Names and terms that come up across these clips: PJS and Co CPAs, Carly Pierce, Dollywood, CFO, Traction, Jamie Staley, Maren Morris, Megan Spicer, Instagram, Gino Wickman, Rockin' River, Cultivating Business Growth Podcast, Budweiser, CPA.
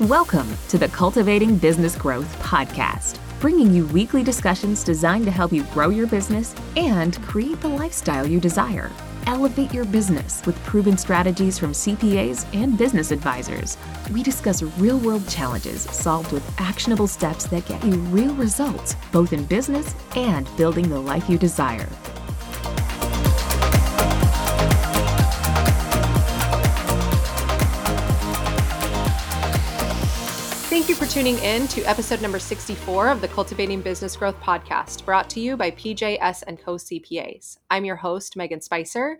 Welcome to the Cultivating Business Growth Podcast, bringing you weekly discussions designed to help you grow your business and create the lifestyle you desire. Elevate your business with proven strategies from CPAs and business advisors. We discuss real-world challenges solved with actionable steps that get you real results, both in business and building the life you desire. Thank you for tuning in to episode number 64 of the Cultivating Business Growth Podcast, brought to you by PJS and Co CPAs. I'm your host, Megan Spicer.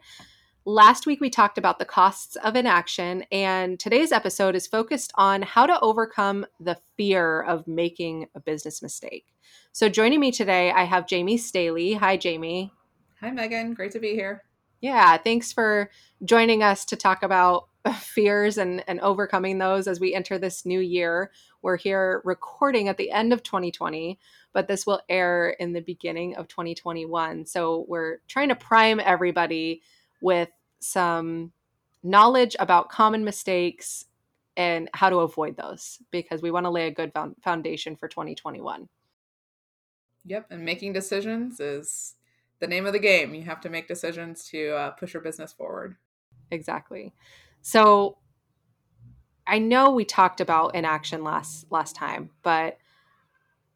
Last week, we talked about the costs of inaction, and today's episode is focused on how to overcome the fear of making a business mistake. So joining me today, I have Jamie Staley. Hi, Jamie. Hi, Megan. Great to be here. Yeah, thanks for joining us to talk about fears and overcoming those as we enter this new year. We're here recording at the end of 2020, but this will air in the beginning of 2021. So we're trying to prime everybody with some knowledge about common mistakes and how to avoid those, because we want to lay a good foundation for 2021. Yep. And making decisions is the name of the game. You have to make decisions to push your business forward. Exactly. So I know we talked about inaction last time, but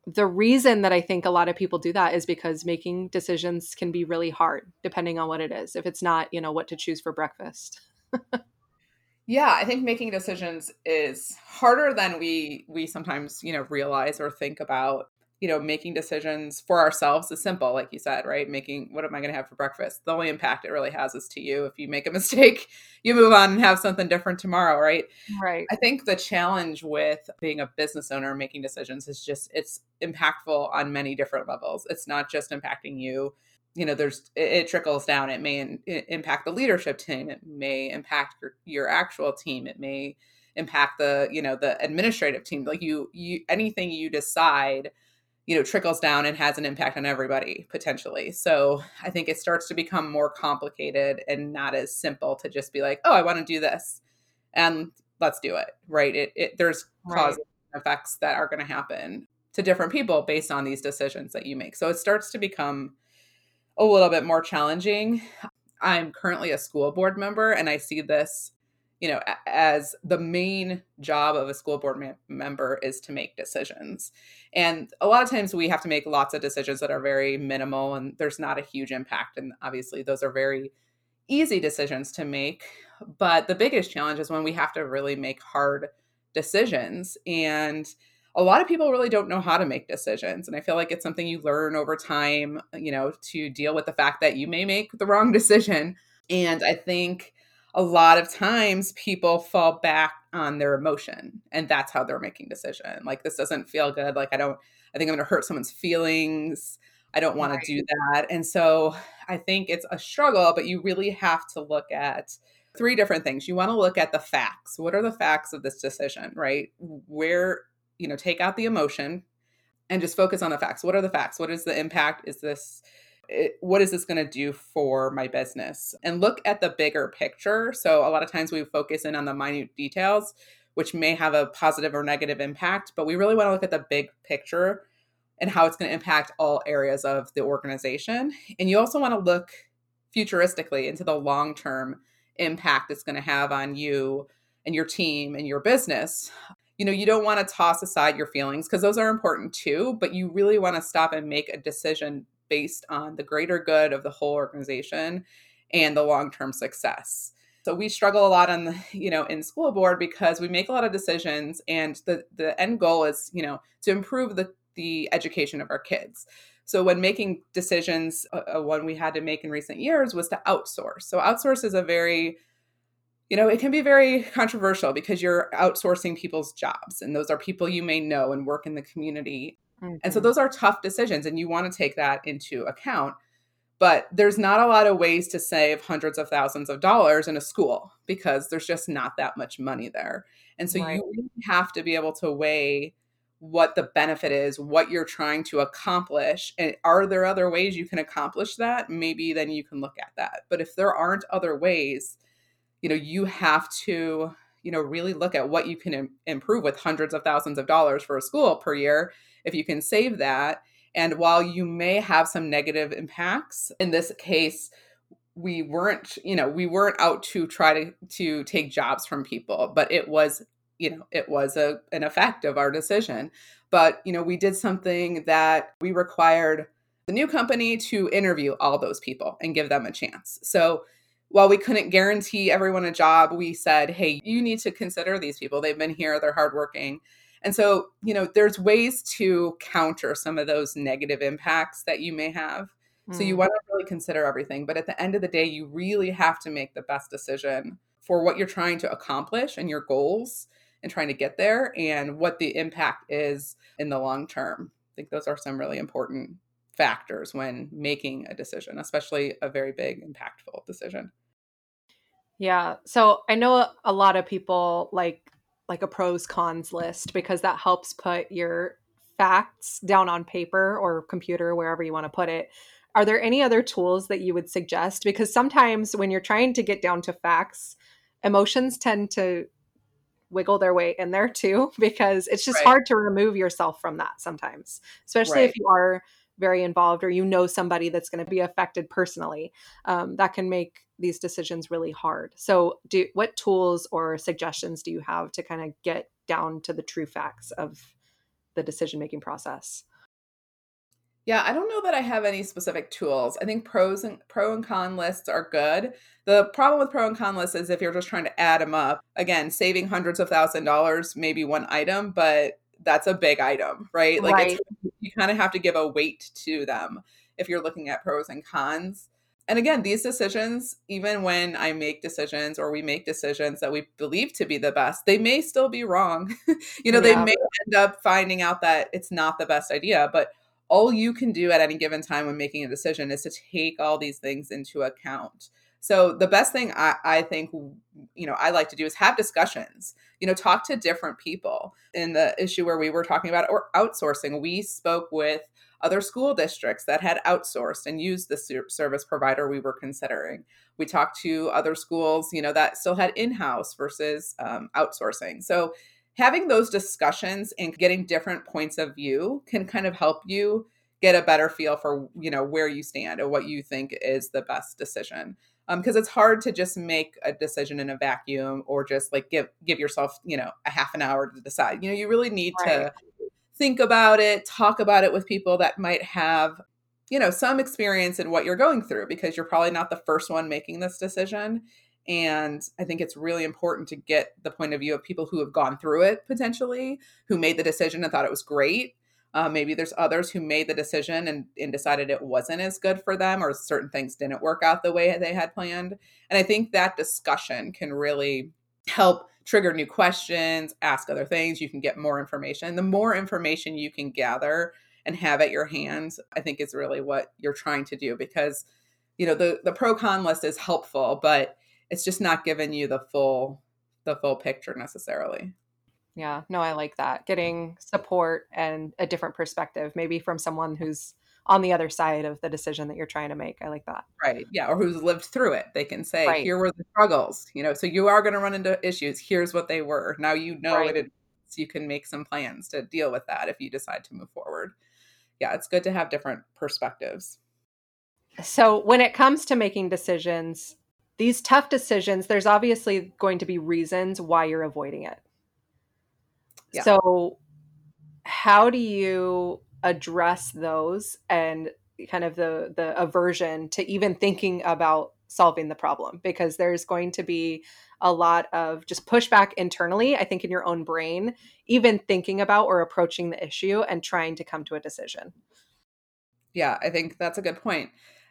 the reason that I think a lot of people do that is because making decisions can be really hard, depending on what it is. If it's not, what to choose for breakfast. Yeah, I think making decisions is harder than we sometimes, realize or think about. Making decisions for ourselves is simple, like you said, right? Making, what am I going to have for breakfast? The only impact it really has is to you. If you make a mistake, you move on and have something different tomorrow, right? Right. I think the challenge with being a business owner, making decisions is just, it's impactful on many different levels. It's not just impacting you. It trickles down. It may impact the leadership team. It may impact your actual team. It may impact the administrative team. Like you anything you decide, trickles down and has an impact on everybody potentially. So I think it starts to become more complicated and not as simple to just be like, oh, I want to do this and let's do it. Right. There's causes and effects that are going to happen to different people based on these decisions that you make. So it starts to become a little bit more challenging. I'm currently a school board member, and I see this, as the main job of a school board member is to make decisions. And a lot of times we have to make lots of decisions that are very minimal and there's not a huge impact. And obviously those are very easy decisions to make. But the biggest challenge is when we have to really make hard decisions. And a lot of people really don't know how to make decisions. And I feel like it's something you learn over time, to deal with the fact that you may make the wrong decision. And I think a lot of times people fall back on their emotion, and that's how they're making decision. Like, this doesn't feel good. Like, I think I'm going to hurt someone's feelings. I don't want to do that. And so I think it's a struggle, but you really have to look at three different things. You want to look at the facts. What are the facts of this decision, right? Where, take out the emotion and just focus on the facts. What are the facts? What is the impact? What is this going to do for my business? And look at the bigger picture. So a lot of times we focus in on the minute details, which may have a positive or negative impact, but we really want to look at the big picture and how it's going to impact all areas of the organization. And you also want to look futuristically into the long-term impact it's going to have on you and your team and your business. You don't want to toss aside your feelings, because those are important too, but you really want to stop and make a decision based on the greater good of the whole organization and the long-term success. So we struggle a lot on in school board, because we make a lot of decisions, and the end goal is, to improve the education of our kids. So when making decisions, one we had to make in recent years was to outsource. So outsource is a very, it can be very controversial, because you're outsourcing people's jobs, and those are people you may know and work in the community. And so those are tough decisions, and you want to take that into account. But there's not a lot of ways to save hundreds of thousands of dollars in a school, because there's just not that much money there. And so you really have to be able to weigh what the benefit is, what you're trying to accomplish. And are there other ways you can accomplish that? Maybe then you can look at that. But if there aren't other ways, you have to you know, really look at what you can improve with hundreds of thousands of dollars for a school per year, if you can save that. And while you may have some negative impacts, in this case, we weren't out to try to take jobs from people, but it was an effect of our decision. But, you know, we did something that we required the new company to interview all those people and give them a chance. So while we couldn't guarantee everyone a job, we said, hey, you need to consider these people. They've been here, they're hardworking. And so, you know, there's ways to counter some of those negative impacts that you may have. So you want to really consider everything. But at the end of the day, you really have to make the best decision for what you're trying to accomplish and your goals and trying to get there and what the impact is in the long term. I think those are some really important factors when making a decision, especially a very big, impactful decision. Yeah. So I know a lot of people like a pros cons list, because that helps put your facts down on paper or computer, wherever you want to put it. Are there any other tools that you would suggest? Because sometimes when you're trying to get down to facts, emotions tend to wiggle their way in there too, because it's just hard to remove yourself from that sometimes, especially if you are very involved or you know somebody that's going to be affected personally. That can make these decisions really hard. So what tools or suggestions do you have to kind of get down to the true facts of the decision-making process? Yeah, I don't know that I have any specific tools. I think pro and con lists are good. The problem with pro and con lists is if you're just trying to add them up, again, saving hundreds of thousands of dollars, maybe one item, but that's a big item, right? Like you kind of have to give a weight to them if you're looking at pros and cons. And again, these decisions, even when I make decisions or we make decisions that we believe to be the best, they may still be wrong. They may end up finding out that it's not the best idea, but all you can do at any given time when making a decision is to take all these things into account. So the best thing I think, you know, I like to do is have discussions, you know, talk to different people. In the issue where we were talking about or outsourcing, we spoke with other school districts that had outsourced and used the service provider we were considering. We talked to other schools, you know, that still had in-house versus outsourcing. So having those discussions and getting different points of view can kind of help you get a better feel for, you know, where you stand and what you think is the best decision. Because it's hard to just make a decision in a vacuum or just like give yourself, you know, a half an hour to decide. You know, you really need to think about it, talk about it with people that might have, you know, some experience in what you're going through, because you're probably not the first one making this decision. And I think it's really important to get the point of view of people who have gone through it, potentially, who made the decision and thought it was great. Maybe there's others who made the decision and decided it wasn't as good for them, or certain things didn't work out the way they had planned. And I think that discussion can really help trigger new questions, ask other things. You can get more information. The more information you can gather and have at your hand, I think is really what you're trying to do, because, you know, the pro-con list is helpful, but it's just not giving you the full picture necessarily. Yeah, no, I like that. Getting support and a different perspective, maybe from someone who's on the other side of the decision that you're trying to make. I like that. Right. Yeah. Or who's lived through it. They can say, here were the struggles, you know, so you are going to run into issues. Here's what they were. Now, you know, what it is. You can make some plans to deal with that if you decide to move forward. Yeah. It's good to have different perspectives. So when it comes to making decisions, these tough decisions, there's obviously going to be reasons why you're avoiding it. Yeah. So how do you address those and kind of the aversion to even thinking about solving the problem? Because there's going to be a lot of just pushback internally, I think, in your own brain, even thinking about or approaching the issue and trying to come to a decision. Yeah, I think that's a good point.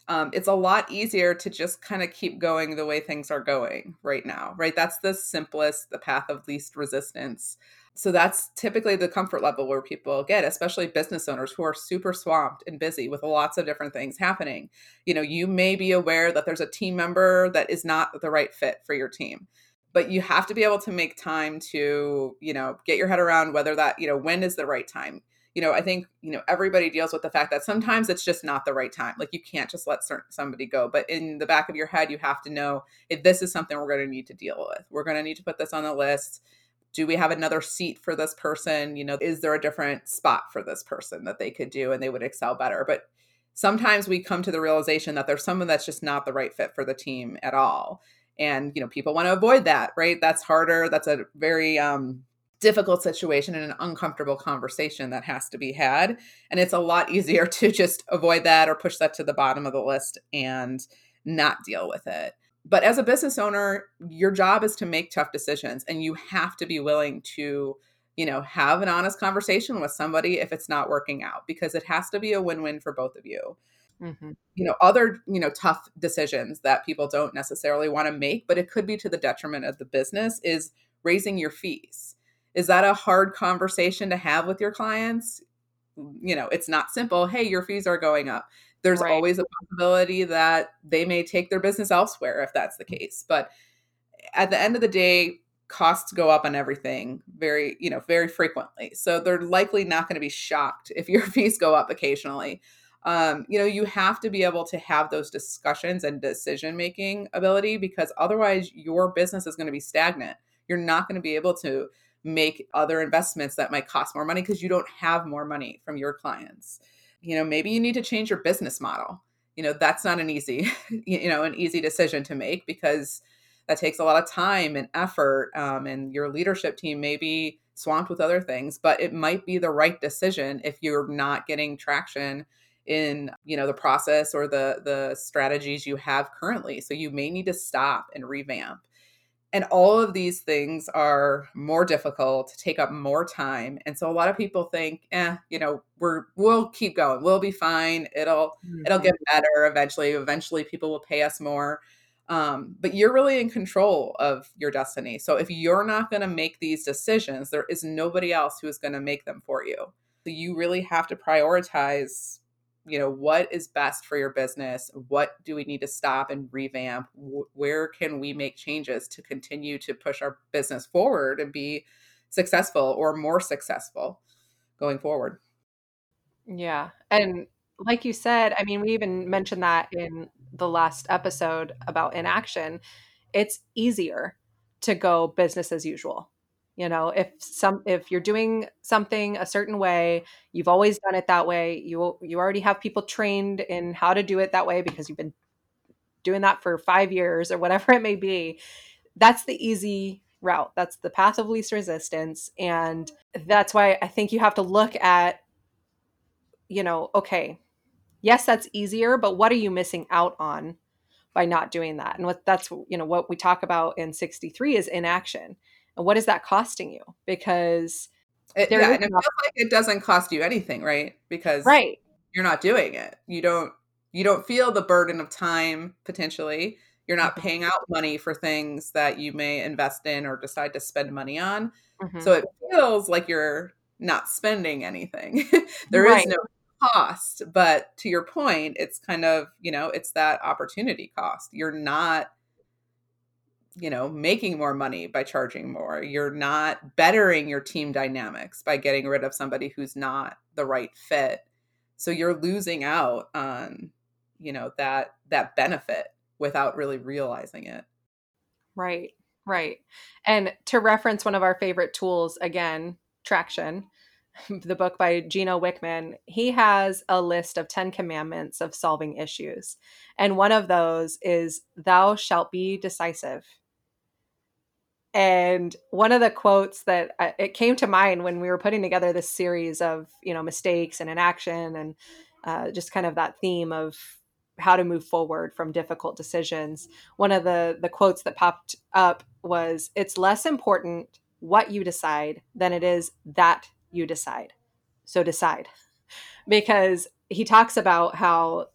It's a lot easier to just kind of keep going the way things are going right now, right? That's the simplest, the path of least resistance. So that's typically the comfort level where people get, especially business owners who are super swamped and busy with lots of different things happening. You know, you may be aware that there's a team member that is not the right fit for your team, but you have to be able to make time to, you know, get your head around whether that, you know, when is the right time. you know, I think, you know, everybody deals with the fact that sometimes it's just not the right time. Like you can't just let somebody go, but in the back of your head, you have to know if this is something we're going to need to deal with. We're going to need to put this on the list. Do we have another seat for this person? You know, is there a different spot for this person that they could do and they would excel better? But sometimes we come to the realization that there's someone that's just not the right fit for the team at all. And, you know, people want to avoid that, right? That's harder. That's a very difficult situation and an uncomfortable conversation that has to be had. And it's a lot easier to just avoid that or push that to the bottom of the list and not deal with it. But as a business owner, your job is to make tough decisions, and you have to be willing to, you know, have an honest conversation with somebody if it's not working out, because it has to be a win-win for both of you. Mm-hmm. You know, other, you know, tough decisions that people don't necessarily want to make, but it could be to the detriment of the business, is raising your fees. Is that a hard conversation to have with your clients? You know, it's not simple. Hey, your fees are going up. There's right. always a possibility that they may take their business elsewhere if that's the case. But at the end of the day, costs go up on everything very frequently. So they're likely not going to be shocked if your fees go up occasionally. You know, you have to be able to have those discussions and decision-making ability, because otherwise your business is going to be stagnant. You're not going to be able to make other investments that might cost more money because you don't have more money from your clients. You know, maybe you need to change your business model. You know, that's not an easy, you know, an easy decision to make, because that takes a lot of time and effort, and your leadership team may be swamped with other things, but it might be the right decision if you're not getting traction in, you know, the process or the strategies you have currently. So you may need to stop and revamp. And all of these things are more difficult, take up more time. And so a lot of people think, you know, we'll keep going. We'll be fine. It'll get better eventually. Eventually people will pay us more. But you're really in control of your destiny. So if you're not going to make these decisions, there is nobody else who is going to make them for you. So you really have to prioritize, you know, what is best for your business? What do we need to stop and revamp? Where can we make changes to continue to push our business forward and be successful or more successful going forward? Yeah. And like you said, I mean, we even mentioned that in the last episode about inaction. It's easier to go business as usual. You know, if you're doing something a certain way, you've always done it that way. You already have people trained in how to do it that way because you've been doing that for 5 years or whatever it may be. That's the easy route. That's the path of least resistance. And that's why I think you have to look at, you know, okay, yes, that's easier, but what are you missing out on by not doing that? And that's, you know, what we talk about in 63 is inaction. And what is that costing you? Because it feels like it doesn't cost you anything, right? Because you're not doing it. You don't feel the burden of time, potentially. You're not paying out money for things that you may invest in or decide to spend money on. Mm-hmm. So it feels like you're not spending anything. There is no cost. But to your point, it's kind of, you know, it's that opportunity cost. You're not, you know, making more money by charging more. You're not bettering your team dynamics by getting rid of somebody who's not the right fit. So you're losing out on, you know, that benefit without really realizing it. Right, right. And to reference one of our favorite tools, again, Traction, the book by Gino Wickman, he has a list of 10 commandments of solving issues. And one of those is, thou shalt be decisive. And one of the quotes that it came to mind when we were putting together this series of, you know, mistakes and inaction and just kind of that theme of how to move forward from difficult decisions. One of the quotes that popped up was, it's less important what you decide than it is that you decide. So decide. Because he talks about how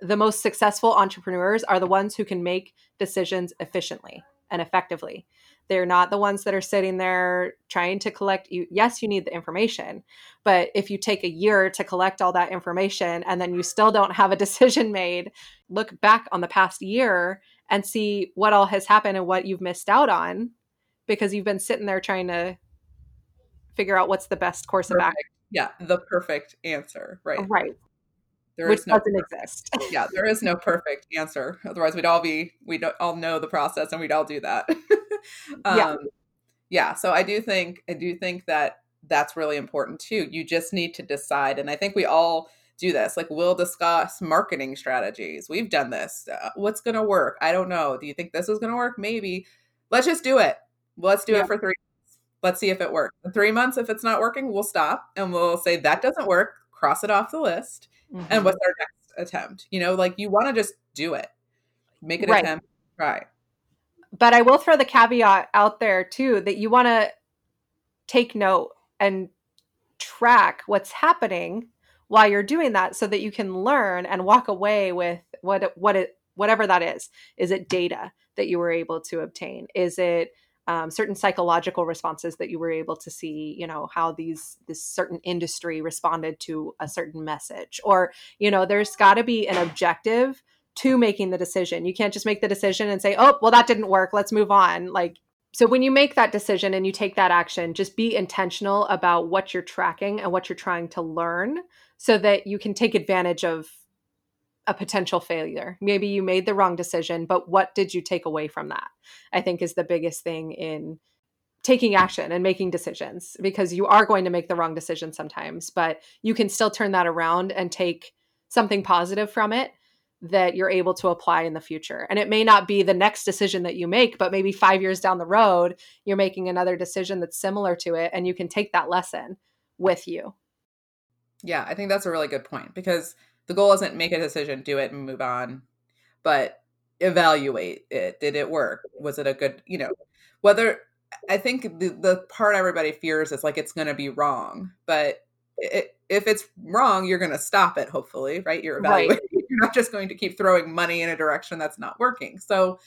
the most successful entrepreneurs are the ones who can make decisions efficiently and effectively. They're not the ones that are sitting there trying to collect. Yes, you need the information, but if you take a year to collect all that information and then you still don't have a decision made, look back on the past year and see what all has happened and what you've missed out on because you've been sitting there trying to figure out what's the best course of action Yeah, the perfect answer, right? Right. Which doesn't exist. Yeah, there is no perfect answer. Otherwise, we'd all know the process and we'd all do that. Yeah. So I do think that that's really important too. You just need to decide. And I think we all do this. Like, we'll discuss marketing strategies. We've done this. What's going to work? I don't know. Do you think this is going to work? Maybe. Let's just do it. Let's do it for 3 months. Let's see if it works. In 3 months, if it's not working, we'll stop and we'll say that doesn't work. Cross it off the list. Mm-hmm. And what's our next attempt? You know, like, you want to just do it, make an attempt, try. But I will throw the caveat out there too, that you want to take note and track what's happening while you're doing that so that you can learn and walk away with whatever that is. Is it data that you were able to obtain? Is it certain psychological responses that you were able to see, you know, how this certain industry responded to a certain message? Or, you know, there's got to be an objective to making the decision. You can't just make the decision and say, oh, well, that didn't work, let's move on. Like, so when you make that decision and you take that action, just be intentional about what you're tracking and what you're trying to learn so that you can take advantage of a potential failure. Maybe you made the wrong decision, but what did you take away from that? I think is the biggest thing in taking action and making decisions, because you are going to make the wrong decision sometimes, but you can still turn that around and take something positive from it that you're able to apply in the future. And it may not be the next decision that you make, but maybe 5 years down the road, you're making another decision that's similar to it, and you can take that lesson with you. Yeah, I think that's a really good point, because the goal isn't make a decision, do it and move on, but evaluate it. Did it work? Was it a good, you know, whether, I think the part everybody fears is like, it's going to be wrong, but if it's wrong, you're going to stop it, hopefully, right? You're evaluating. Right. You're not just going to keep throwing money in a direction that's not working. So,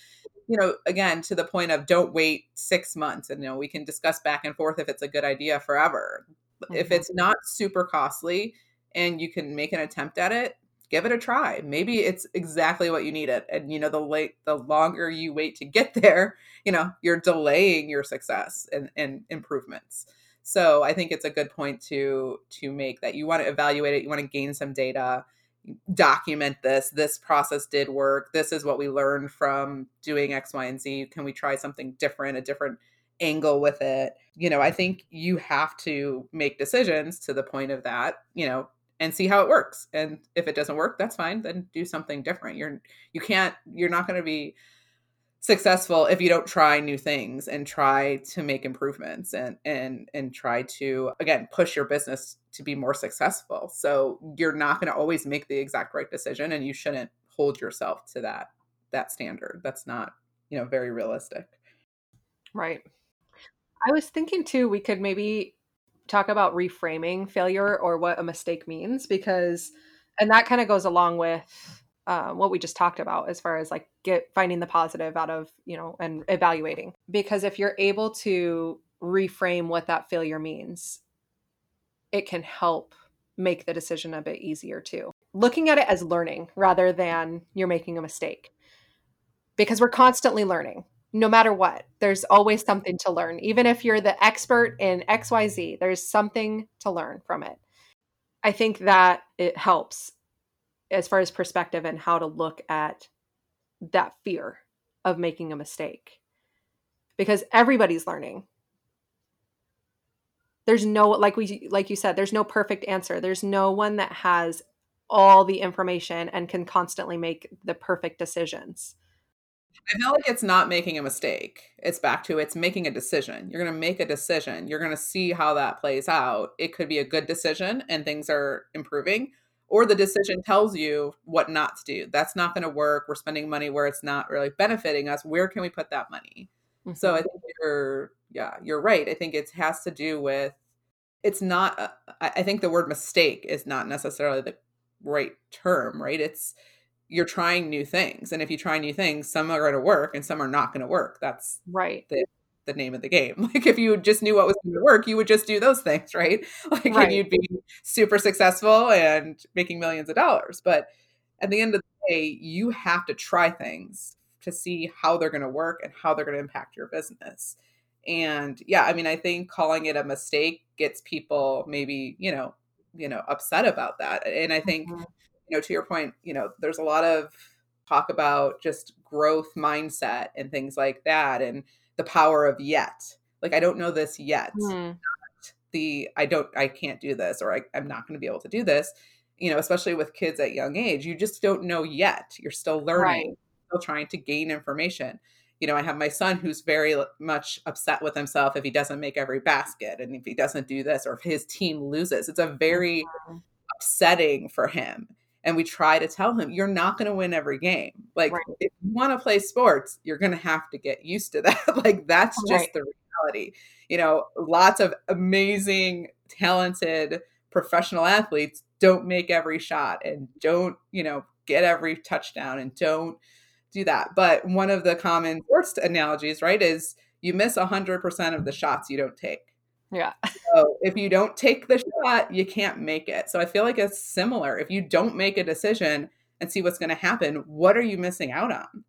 you know, again, to the point of don't wait 6 months, and, you know, we can discuss back and forth if it's a good idea forever. Mm-hmm. If it's not super costly, and you can make an attempt at it, give it a try. Maybe it's exactly what you need it. And, you know, the longer you wait to get there, you know, you're delaying your success and improvements. So I think it's a good point to make, that you want to evaluate it. You want to gain some data, document this process did work. This is what we learned from doing X, Y, and Z. Can we try something different, a different angle with it? You know, I think you have to make decisions to the point of that, you know, and see how it works. And if it doesn't work, that's fine. Then do something different. You're not going to be successful if you don't try new things and try to make improvements and try to, again, push your business to be more successful. So you're not going to always make the exact right decision, and you shouldn't hold yourself to that standard. That's not, you know, very realistic. Right. I was thinking too, we could maybe talk about reframing failure or what a mistake means, because, and that kind of goes along with what we just talked about as far as like finding the positive out of, you know, and evaluating. Because if you're able to reframe what that failure means, it can help make the decision a bit easier too. Looking at it as learning rather than you're making a mistake, because we're constantly learning. No matter what, there's always something to learn. Even if you're the expert in XYZ, there's something to learn from it. I think that it helps as far as perspective and how to look at that fear of making a mistake, because everybody's learning. There's no, like you said, there's no perfect answer. There's no one that has all the information and can constantly make the perfect decisions. I feel like it's not making a mistake. It's back to, it's making a decision. You're going to make a decision. You're going to see how that plays out. It could be a good decision and things are improving, or the decision tells you what not to do. That's not going to work. We're spending money where it's not really benefiting us. Where can we put that money? Mm-hmm. So I think you're right. I think it has to do with, it's not, I think the word mistake is not necessarily the right term, right? It's, you're trying new things. And if you try new things, some are going to work and some are not going to work. That's right. The name of the game. Like, if you just knew what was going to work, you would just do those things, right? Like, and you'd be super successful and making millions of dollars. But at the end of the day, you have to try things to see how they're going to work and how they're going to impact your business. And yeah, I mean, I think calling it a mistake gets people maybe, you know, upset about that. And I think, you know, to your point, you know, there's a lot of talk about just growth mindset and things like that, and the power of yet. Like, I don't know this yet. Mm. I can't do this, or I'm not going to be able to do this, you know, especially with kids at young age. You just don't know yet. You're still learning, right. Still trying to gain information. You know, I have my son who's very much upset with himself if he doesn't make every basket, and if he doesn't do this, or if his team loses. It's a very upsetting for him. And we try to tell him, you're not going to win every game. Like, right. If you want to play sports, you're going to have to get used to that. Like, that's just right. The reality. You know, lots of amazing, talented professional athletes don't make every shot and don't, you know, get every touchdown and don't do that. But one of the common sports analogies, right, is you miss 100% of the shots you don't take. Yeah. So if you don't take the shot, you can't make it. So I feel like it's similar. If you don't make a decision and see what's going to happen, what are you missing out on?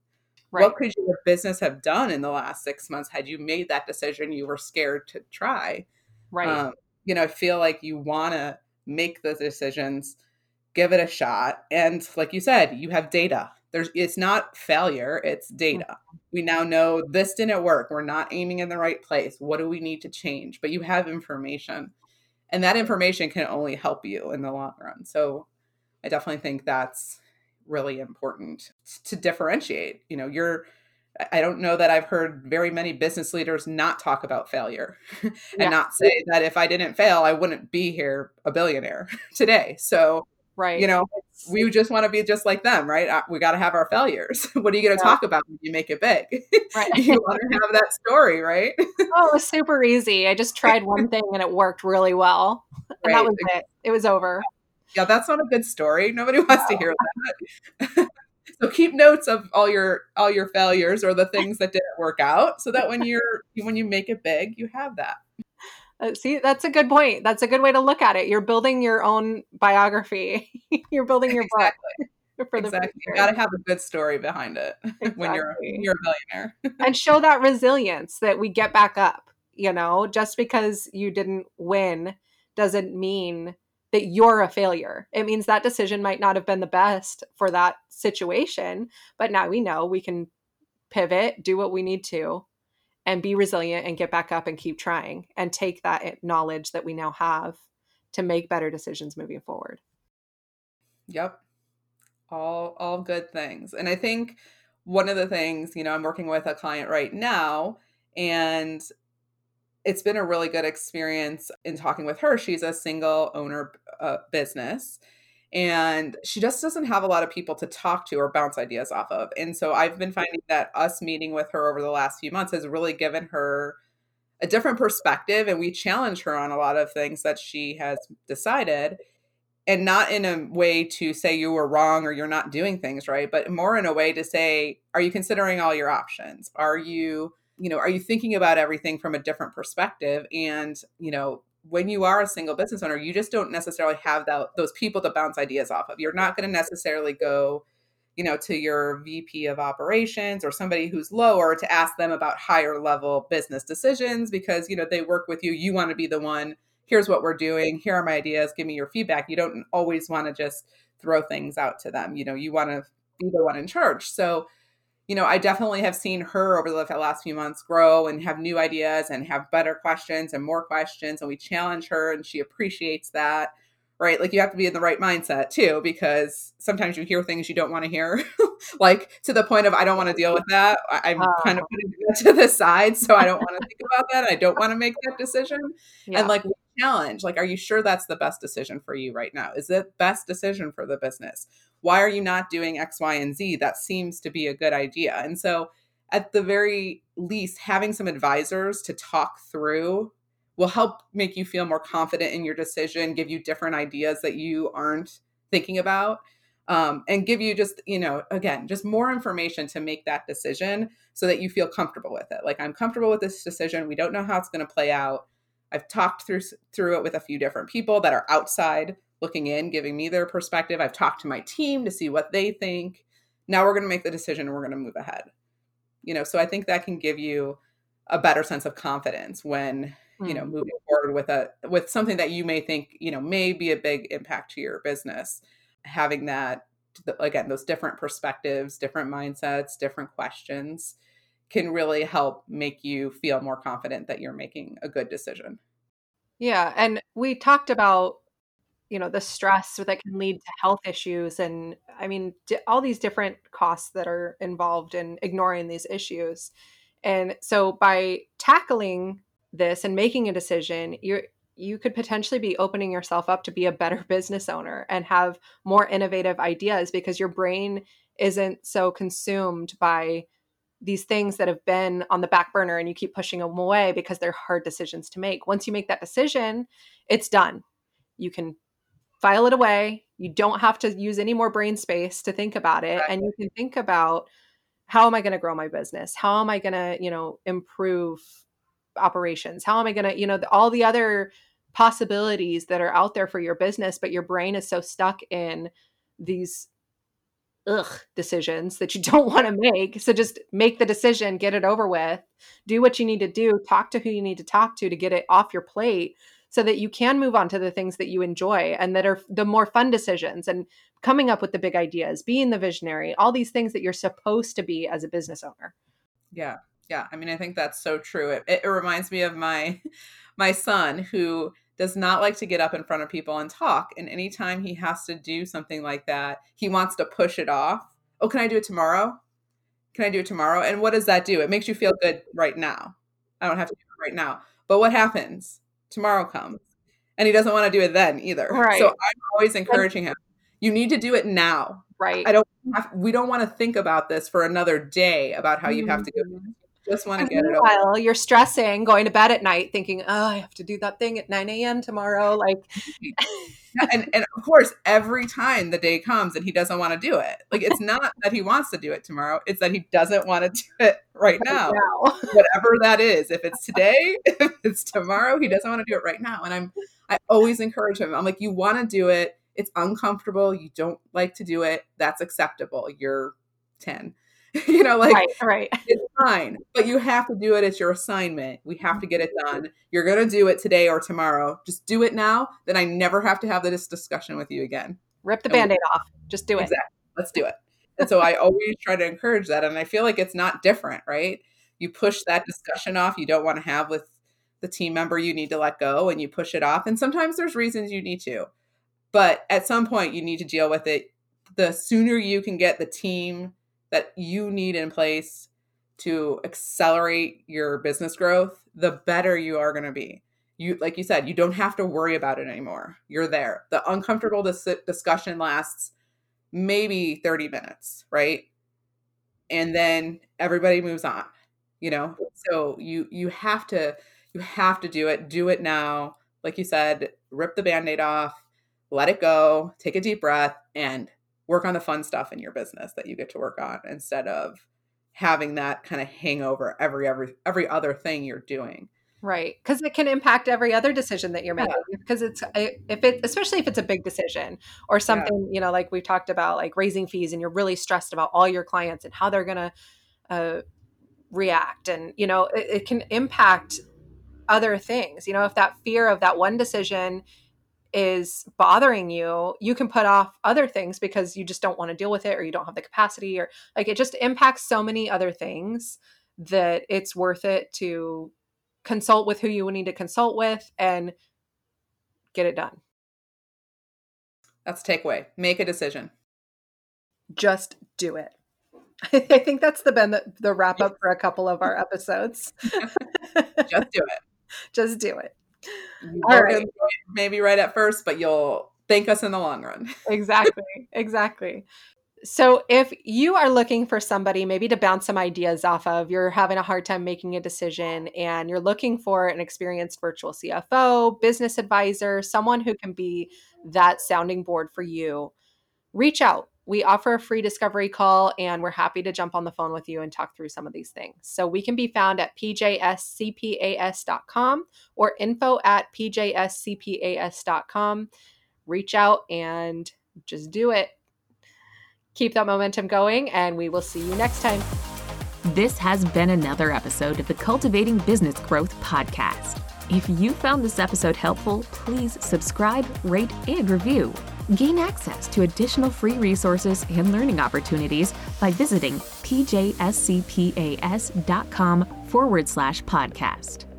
Right. What could your business have done in the last 6 months had you made that decision you were scared to try? Right. You know, I feel like you want to make those decisions, give it a shot. And like you said, you have data. It's not failure, it's data. We now know this didn't work. We're not aiming in the right place. What do we need to change? But you have information, and that information can only help you in the long run. So I definitely think that's really important to differentiate. You know, I don't know that I've heard very many business leaders not talk about failure and not say that if I didn't fail, I wouldn't be here a billionaire today. So right. You know, we just want to be just like them, right? We got to have our failures. What are you going to talk about when you make it big? Right. You want to have that story, right? Oh, it was super easy. I just tried one thing and it worked really well. And right. That was it. It was over. Yeah, that's not a good story. Nobody wants to hear that. So keep notes of all your failures, or the things that didn't work out, so that when you make it big, you have that. See, that's a good point. That's a good way to look at it. You're building your own biography. You're building your book. You got to have a good story behind it when you're a billionaire. And show that resilience that we get back up. You know, just because you didn't win doesn't mean that you're a failure. It means that decision might not have been the best for that situation, but now we know we can pivot, do what we need to, and be resilient and get back up and keep trying and take that knowledge that we now have to make better decisions moving forward. Yep. All good things. And I think one of the things, you know, I'm working with a client right now, and it's been a really good experience in talking with her. She's a single owner business, and she just doesn't have a lot of people to talk to or bounce ideas off of. And so I've been finding that us meeting with her over the last few months has really given her a different perspective. And we challenge her on a lot of things that she has decided, and not in a way to say you were wrong or you're not doing things right, but more in a way to say, are you considering all your options? Are you thinking about everything from a different perspective? And, you know, when you are a single business owner, you just don't necessarily have those people to bounce ideas off of. You're not going to necessarily go, you know, to your VP of operations or somebody who's lower to ask them about higher level business decisions, because, you know, they work with you. You want to be the one, here's what we're doing, here are my ideas, give me your feedback. You don't always want to just throw things out to them. You know, you want to be the one in charge. So, you know, I definitely have seen her over the last few months grow and have new ideas and have better questions and more questions. And we challenge her, and she appreciates that, right? Like, you have to be in the right mindset too, because sometimes you hear things you don't want to hear, like to the point of, I don't want to deal with that. I'm kind of putting that to the side. So I don't want to think about that. I don't want to make that decision. Yeah. And like, we challenge, like, are you sure that's the best decision for you right now? Is it the best decision for the business? Why are you not doing X, Y, and Z? That seems to be a good idea. And so at the very least, having some advisors to talk through will help make you feel more confident in your decision, give you different ideas that you aren't thinking about, and give you just, you know, again, just more information to make that decision so that you feel comfortable with it. Like, I'm comfortable with this decision. We don't know how it's going to play out. I've talked through it with a few different people that are outside looking in, giving me their perspective. I've talked to my team to see what they think. Now we're going to make the decision and we're going to move ahead. You know, so I think that can give you a better sense of confidence when, you know, moving forward with a, with something that you may think, you know, may be a big impact to your business. Having that, again, those different perspectives, different mindsets, different questions can really help make you feel more confident that you're making a good decision. Yeah. And we talked about, you know, the stress that can lead to health issues. And I mean, all these different costs that are involved in ignoring these issues. And so by tackling this and making a decision, you could potentially be opening yourself up to be a better business owner and have more innovative ideas, because your brain isn't so consumed by these things that have been on the back burner and you keep pushing them away because they're hard decisions to make. Once you make that decision, it's done. You can file it away. You don't have to use any more brain space to think about it. Exactly. And you can think about, how am I going to grow my business? How am I going to, you know, improve operations? How am I going to, you know, all the other possibilities that are out there for your business, but your brain is so stuck in these decisions that you don't want to make. So just make the decision, get it over with, do what you need to do, talk to who you need to talk to get it off your plate so that you can move on to the things that you enjoy and that are the more fun decisions, and coming up with the big ideas, being the visionary, all these things that you're supposed to be as a business owner. Yeah. Yeah. I mean, I think that's so true. It reminds me of my son, who does not like to get up in front of people and talk. And anytime he has to do something like that, he wants to push it off. Oh, can I do it tomorrow? Can I do it tomorrow? And what does that do? It makes you feel good right now. I don't have to do it right now. But what happens? Tomorrow comes. And he doesn't want to do it then either. Right. So I'm always encouraging him. You need to do it now. Right. We don't want to think about this for another day about how you have to go. Just want to get it over. You're stressing, going to bed at night thinking, oh, I have to do that thing at 9 a.m. tomorrow. Like, and of course, every time the day comes and he doesn't want to do it. Like, it's not that he wants to do it tomorrow. It's that he doesn't want to do it right now. Whatever that is. If it's today, if it's tomorrow, he doesn't want to do it right now. And I always encourage him. I'm like, you want to do it. It's uncomfortable. You don't like to do it. That's acceptable. You're 10. You know, like, right. It's fine, but you have to do it. It's your assignment. We have to get it done. You're going to do it today or tomorrow. Just do it now. Then I never have to have this discussion with you again. Rip the Band-Aid off. Just do it. Exactly. Let's do it. And so I always try to encourage that. And I feel like it's not different, right? You push that discussion off you don't want to have with the team member you need to let go, and you push it off. And sometimes there's reasons you need to, but at some point you need to deal with it. The sooner you can get the team that you need in place to accelerate your business growth, the better you are going to be. You, like you said, you don't have to worry about it anymore. You're there. The uncomfortable discussion lasts maybe 30 minutes, right? And then everybody moves on, you know? So you have to do it now. Like you said, rip the Band-Aid off, let it go, take a deep breath, and work on the fun stuff in your business that you get to work on, instead of having that kind of hangover every other thing you're doing. Right. Because it can impact every other decision that you're making. Yeah. Because especially if it's a big decision or something, you know, like we talked about, like raising fees, and you're really stressed about all your clients and how they're going to react. And, you know, it can impact other things. You know, if that fear of that one decision is bothering you, you can put off other things because you just don't want to deal with it, or you don't have the capacity, or like, it just impacts so many other things that it's worth it to consult with who you need to consult with and get it done. That's the takeaway. Make a decision. Just do it. I think that's been the wrap up for a couple of our episodes. Just do it. Just do it. All right. Maybe right at first, but you'll thank us in the long run. Exactly. So if you are looking for somebody maybe to bounce some ideas off of, you're having a hard time making a decision, and you're looking for an experienced virtual CFO, business advisor, someone who can be that sounding board for you, reach out. We offer a free discovery call, and we're happy to jump on the phone with you and talk through some of these things. So we can be found at pjscpas.com or info@pjscpas.com. Reach out and just do it. Keep that momentum going, and we will see you next time. This has been another episode of the Cultivating Business Growth Podcast. If you found this episode helpful, please subscribe, rate, and review. Gain access to additional free resources and learning opportunities by visiting pjscpas.com/podcast.